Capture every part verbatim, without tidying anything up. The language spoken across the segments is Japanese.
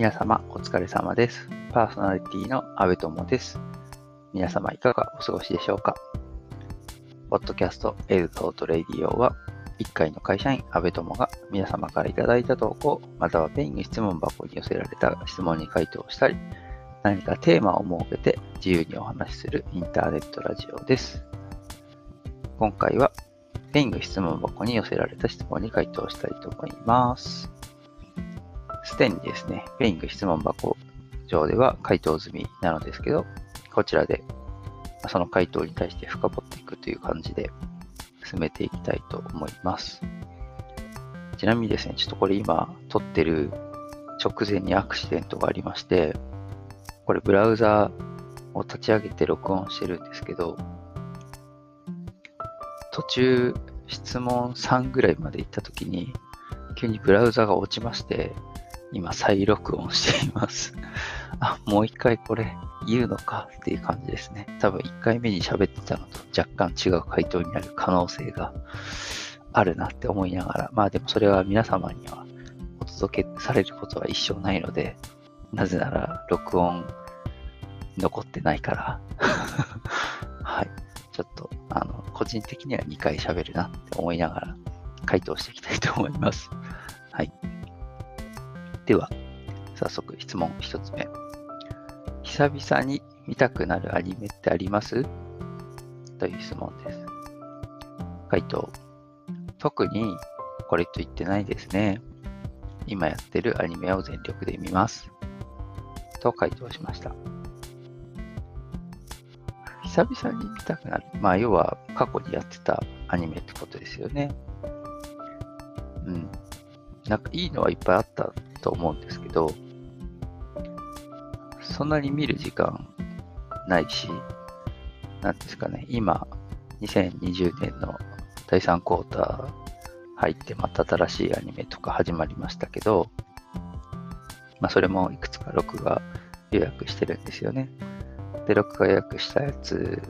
皆様お疲れ様です。パーソナリティの阿部友です。皆様いかがお過ごしでしょうか。ポッドキャストエルトートレディオはいっかいの会社員阿部友が皆様からいただいた投稿、またはペイング質問箱に寄せられた質問に回答したり、何かテーマを設けて自由にお話しするインターネットラジオです。今回はペイング質問箱に寄せられた質問に回答したいと思います。すでにですね、ペイング質問箱上では回答済みなのですけど、こちらでその回答に対して深掘っていくという感じで進めていきたいと思います。ちなみにですね、ちょっとこれ今撮ってる直前にアクシデントがありまして、これブラウザを立ち上げて録音してるんですけど、途中質問さんぐらいまで行った時に急にブラウザが落ちまして、今再録音していますあ、もう一回これ言うのかっていう感じですね。多分いっかいめに喋ってたのと若干違う回答になる可能性があるなって思いながら、まあでもそれは皆様にはお届けされることは一生ないので、なぜなら録音残ってないからはい、ちょっとあの個人的にはにかい喋るなって思いながら回答していきたいと思います。はい。では、早速質問ひとつめ。久々に見たくなるアニメってあります?という質問です。回答。特にこれと言ってないですね。今やってるアニメを全力で見ます。と回答しました。久々に見たくなる。まあ、要は過去にやってたアニメってことですよね。うん。なんかいいのはいっぱいあったと思うんですけど、そんなに見る時間ないし、なんですかね、今、にせんにじゅうねんのだいさんクォーター入ってまた新しいアニメとか始まりましたけど、まあ、それもいくつか録画予約してるんですよね。で、録画予約したやつ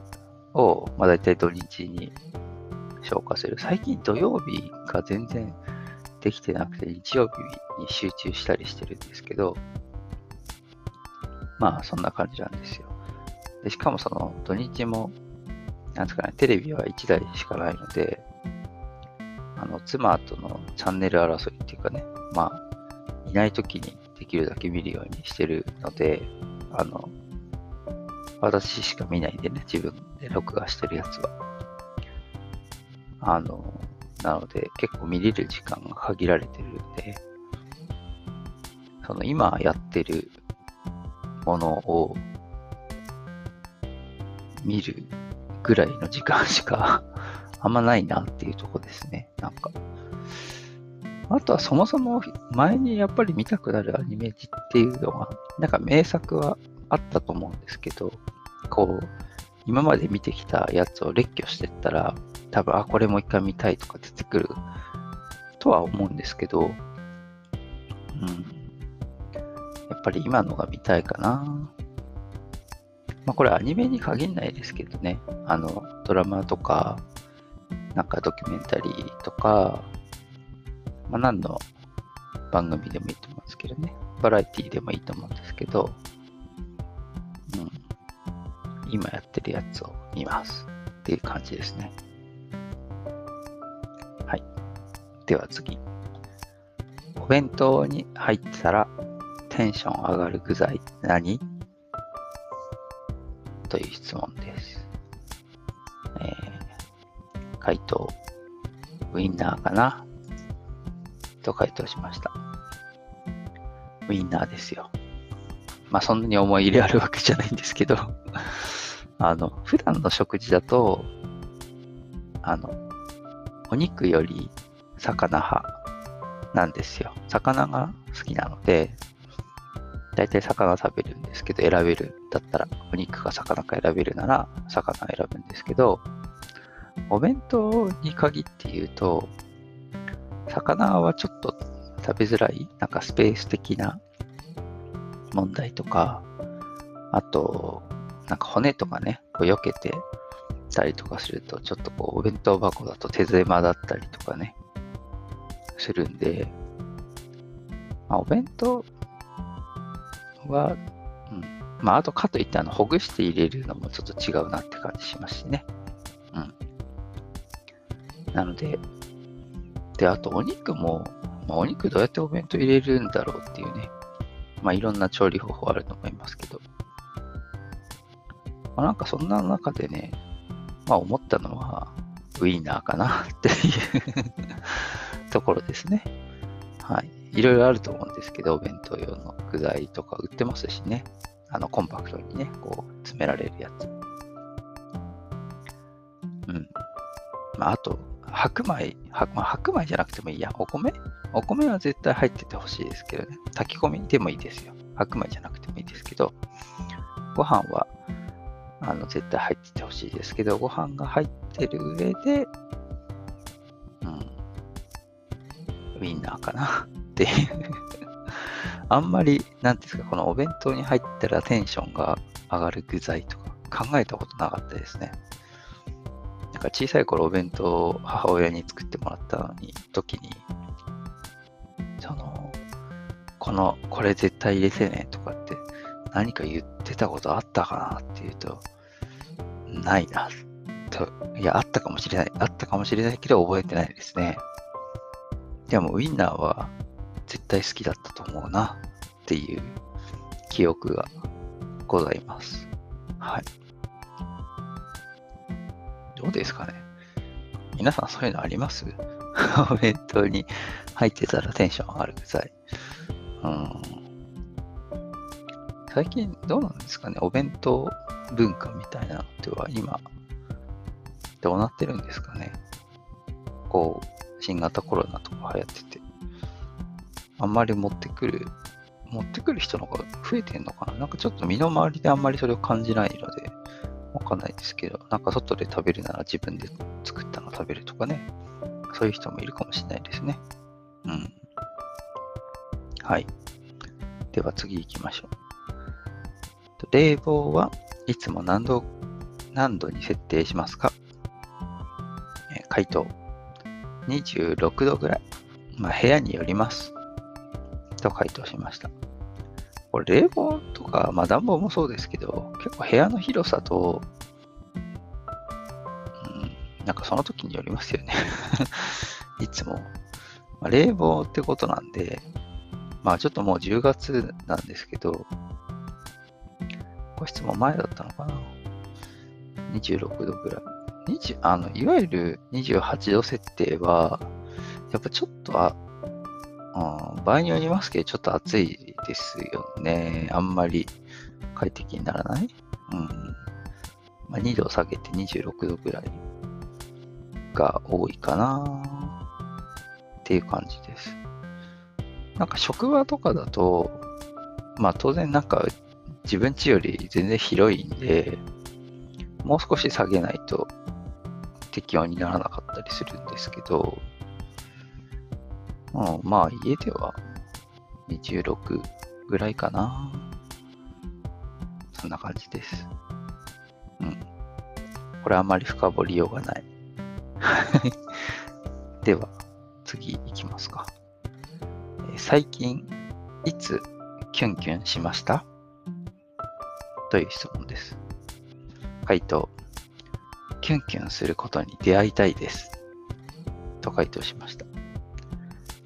を、まあ、だいたい土日に消化する。最近土曜日が全然できてなくて、日曜日に集中したりしてるんですけど、まあそんな感じなんですよ。で、しかもその土日も、なんですかね、テレビはいちだいしかないので、あの妻とのチャンネル争いっていうかね、まあいないときにできるだけ見るようにしてるので、あの、私しか見ないんでね、自分で録画してるやつは。あの、なので結構見れる時間が限られてるんで、その今やってるものを見るぐらいの時間しかあんまないなっていうとこですね。なんかあとはそもそも前にやっぱり見たくなるアニメっていうのは、なんか名作はあったと思うんですけど、こう今まで見てきたやつを列挙してったら、多分、あ、これもう一回見たいとか出てくるとは思うんですけど、うん。やっぱり今のが見たいかな。まあ、これアニメに限らないですけどね。あの、ドラマとか、なんかドキュメンタリーとか、まあ、何の番組でもいいと思うんですけどね。バラエティでもいいと思うんですけど、うん。今やってるやつを見ますっていう感じですね。では次。お弁当に入ってたらテンション上がる具材何?という質問です。えー、回答。ウインナーかな?と回答しました。ウインナーですよ。まあそんなに思い入れあるわけじゃないんですけど、あの、普段の食事だと、あの、お肉より魚派なんですよ。魚が好きなので、だいたい魚食べるんですけど、選べるだったら、お肉か魚か選べるなら、魚選ぶんですけど、お弁当に限って言うと、魚はちょっと食べづらい、なんかスペース的な問題とか、あと、なんか骨とかね、こう避けてたりとかすると、ちょっとこう、お弁当箱だと手狭だったりとかね、するんで、まあ、お弁当は、うん、まああとかといってあのほぐして入れるのもちょっと違うなって感じしますしね。うん。なので、であとお肉も、まあ、お肉どうやってお弁当入れるんだろうっていうね、まあいろんな調理方法あると思いますけど、まあ、なんかそんな中でね、まあ思ったのはウインナーかなっていうところですね。はい。いろいろあると思うんですけど、お弁当用の具材とか売ってますしね。あの、コンパクトにね、こう、詰められるやつ。うん。まあ、あと、白米、白、まあ、白米じゃなくてもいいや。お米お米は絶対入っててほしいですけどね。炊き込みでもいいですよ。白米じゃなくてもいいですけど、ご飯は、あの、絶対入っててほしいですけど、ご飯が入ってる上で、うん。ウインナーかな。あんまり何ですか、このお弁当に入ったらテンションが上がる具材とか考えたことなかったですね。なんか小さい頃お弁当を母親に作ってもらった時に、そのこのこれ絶対入れてねとかって何か言ってたことあったかなっていうとないなと、いやあったかもしれないあったかもしれないけど覚えてないですね。でもウインナーは絶対好きだったと思うなっていう記憶がございます。はい。どうですかね。皆さんそういうのあります？お弁当に入ってたらテンション上がる具材。うん。最近どうなんですかね。お弁当文化みたいなのっては今どうなってるんですかね。こう新型コロナとか流行ってて。あんまり持ってくる、持ってくる人の方が増えてんのかな？なんかちょっと身の回りであんまりそれを感じないので、わかんないですけど、なんか外で食べるなら自分で作ったの食べるとかね、そういう人もいるかもしれないですね。うん。はい。では次行きましょう。冷房はいつも何度、何度に設定しますか？えー、回答。にじゅうろくどぐらい。まあ部屋によります。と回答しました。これ冷房とか、まあ、暖房もそうですけど、結構部屋の広さと、うん、なんかその時によりますよねいつも、まあ、冷房ってことなんで、まあちょっともうじゅうがつなんですけど、これ質問前だったのかな、にじゅうろくどぐらい、にじゅうあのいわゆるにじゅうはちど設定はやっぱちょっとあうん、場合によりますけど、ちょっと暑いですよね。あんまり快適にならない、うんまあ、にど下げてにじゅうろくどぐらいが多いかなっていう感じです。なんか職場とかだと、まあ当然なんか自分家より全然広いんで、もう少し下げないと適温にならなかったりするんですけど、うん、まあ家ではにじゅうろくぐらいかな。そんな感じです。うん。これあんまり深掘りようがない。では次いきますか。えー、最近いつキュンキュンしました？という質問です。回答。キュンキュンすることに出会いたいです。と回答しました。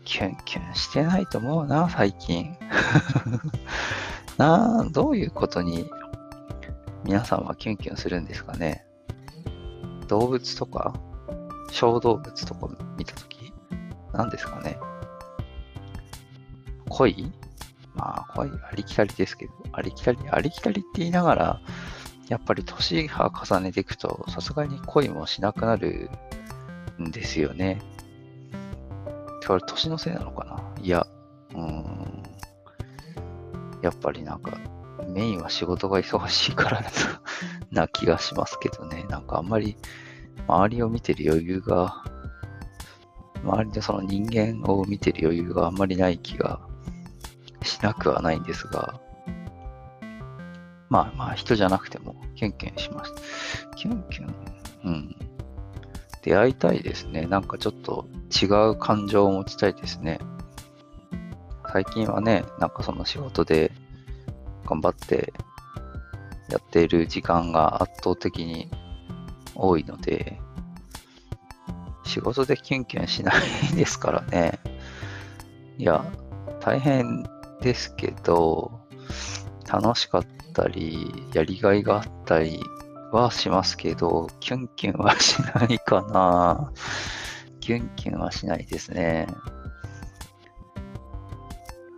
キュンキュンしてないと思うな、最近。なあ、どういうことに皆さんはキュンキュンするんですかね。動物とか、小動物とか見たとき、何ですかね。恋？まあ、恋、ありきたりですけど、ありきたり、ありきたりって言いながら、やっぱり年を重ねていくと、さすがに恋もしなくなるんですよね。これ年のせいなのかな。いや、うーん、やっぱりなんかメインは仕事が忙しいからな気がしますけどね。なんかあんまり周りを見てる余裕が、周りのその人間を見てる余裕があんまりない気がしなくはないんですが、まあまあ人じゃなくてもキュンキュンします。キュンキュン、うん。出会いたいですね。なんかちょっと違う感情を持ちたいですね。最近はね、なんかその仕事で頑張ってやっている時間が圧倒的に多いので、仕事でキュンキュンしないですからね。いや、大変ですけど、楽しかったり、やりがいがあったりはしますけど、キュンキュンはしないかな。キュンキュンはしないですね。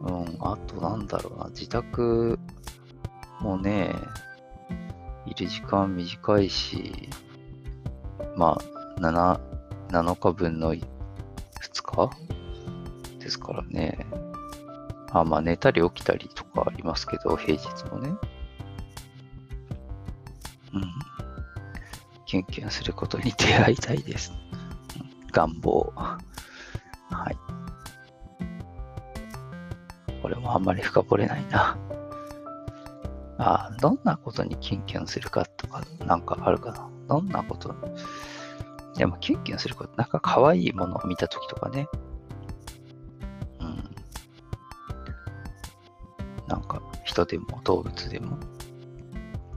うん、あとなんだろうな、自宅もね、いる時間短いし、まあ、なな、なのかぶんのふつかですからね。あ、まあ寝たり起きたりとかありますけど、平日もね。うん。キュンキュンすることに出会いたいです。願望。はい。これもあんまり深掘れないな。あ、どんなことにキュンキュンするかとか、なんかあるかな。どんなことでもキュンキュンすること、なんか可愛いものを見たときとかね。うん。なんか人でも動物でも。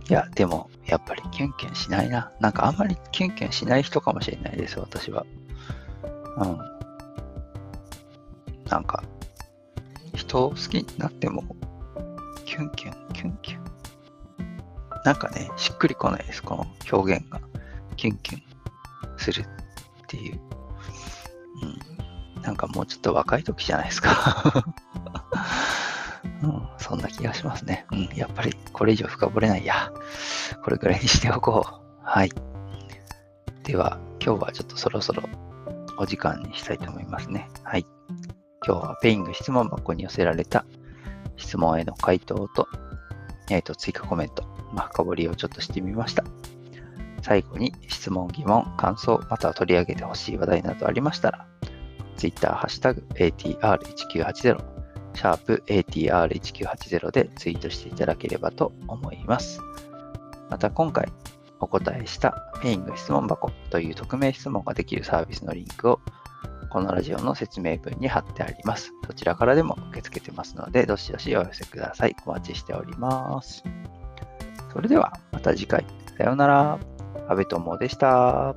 いや、でもやっぱりキュンキュンしないな。なんかあんまりキュンキュンしない人かもしれないです、私は。うん。なんか、人を好きになっても、キュンキュン、キュンキュン。なんかね、しっくりこないです、この表現が。キュンキュン。するっていう、うん、なんかもうちょっと若い時じゃないですか、うん、そんな気がしますね、うん、やっぱりこれ以上深掘れないや、これぐらいにしておこう。はい、では今日はちょっとそろそろお時間にしたいと思いますね。はい、今日はペイング質問箱に寄せられた質問への回答と、えっと追加コメント、まあ、深掘りをちょっとしてみました。最後に質問、疑問、感想、または取り上げてほしい話題などありましたら、Twitter ハッシュタグ エーティーアールせんきゅうひゃくはちじゅう、シャープ エーティーアールせんきゅうひゃくはちじゅう でツイートしていただければと思います。また今回お答えしたペイング質問箱という匿名質問ができるサービスのリンクをこのラジオの説明文に貼ってあります。どちらからでも受け付けてますので、どしどしお寄せください。お待ちしております。それではまた次回。さようなら。安部友でした。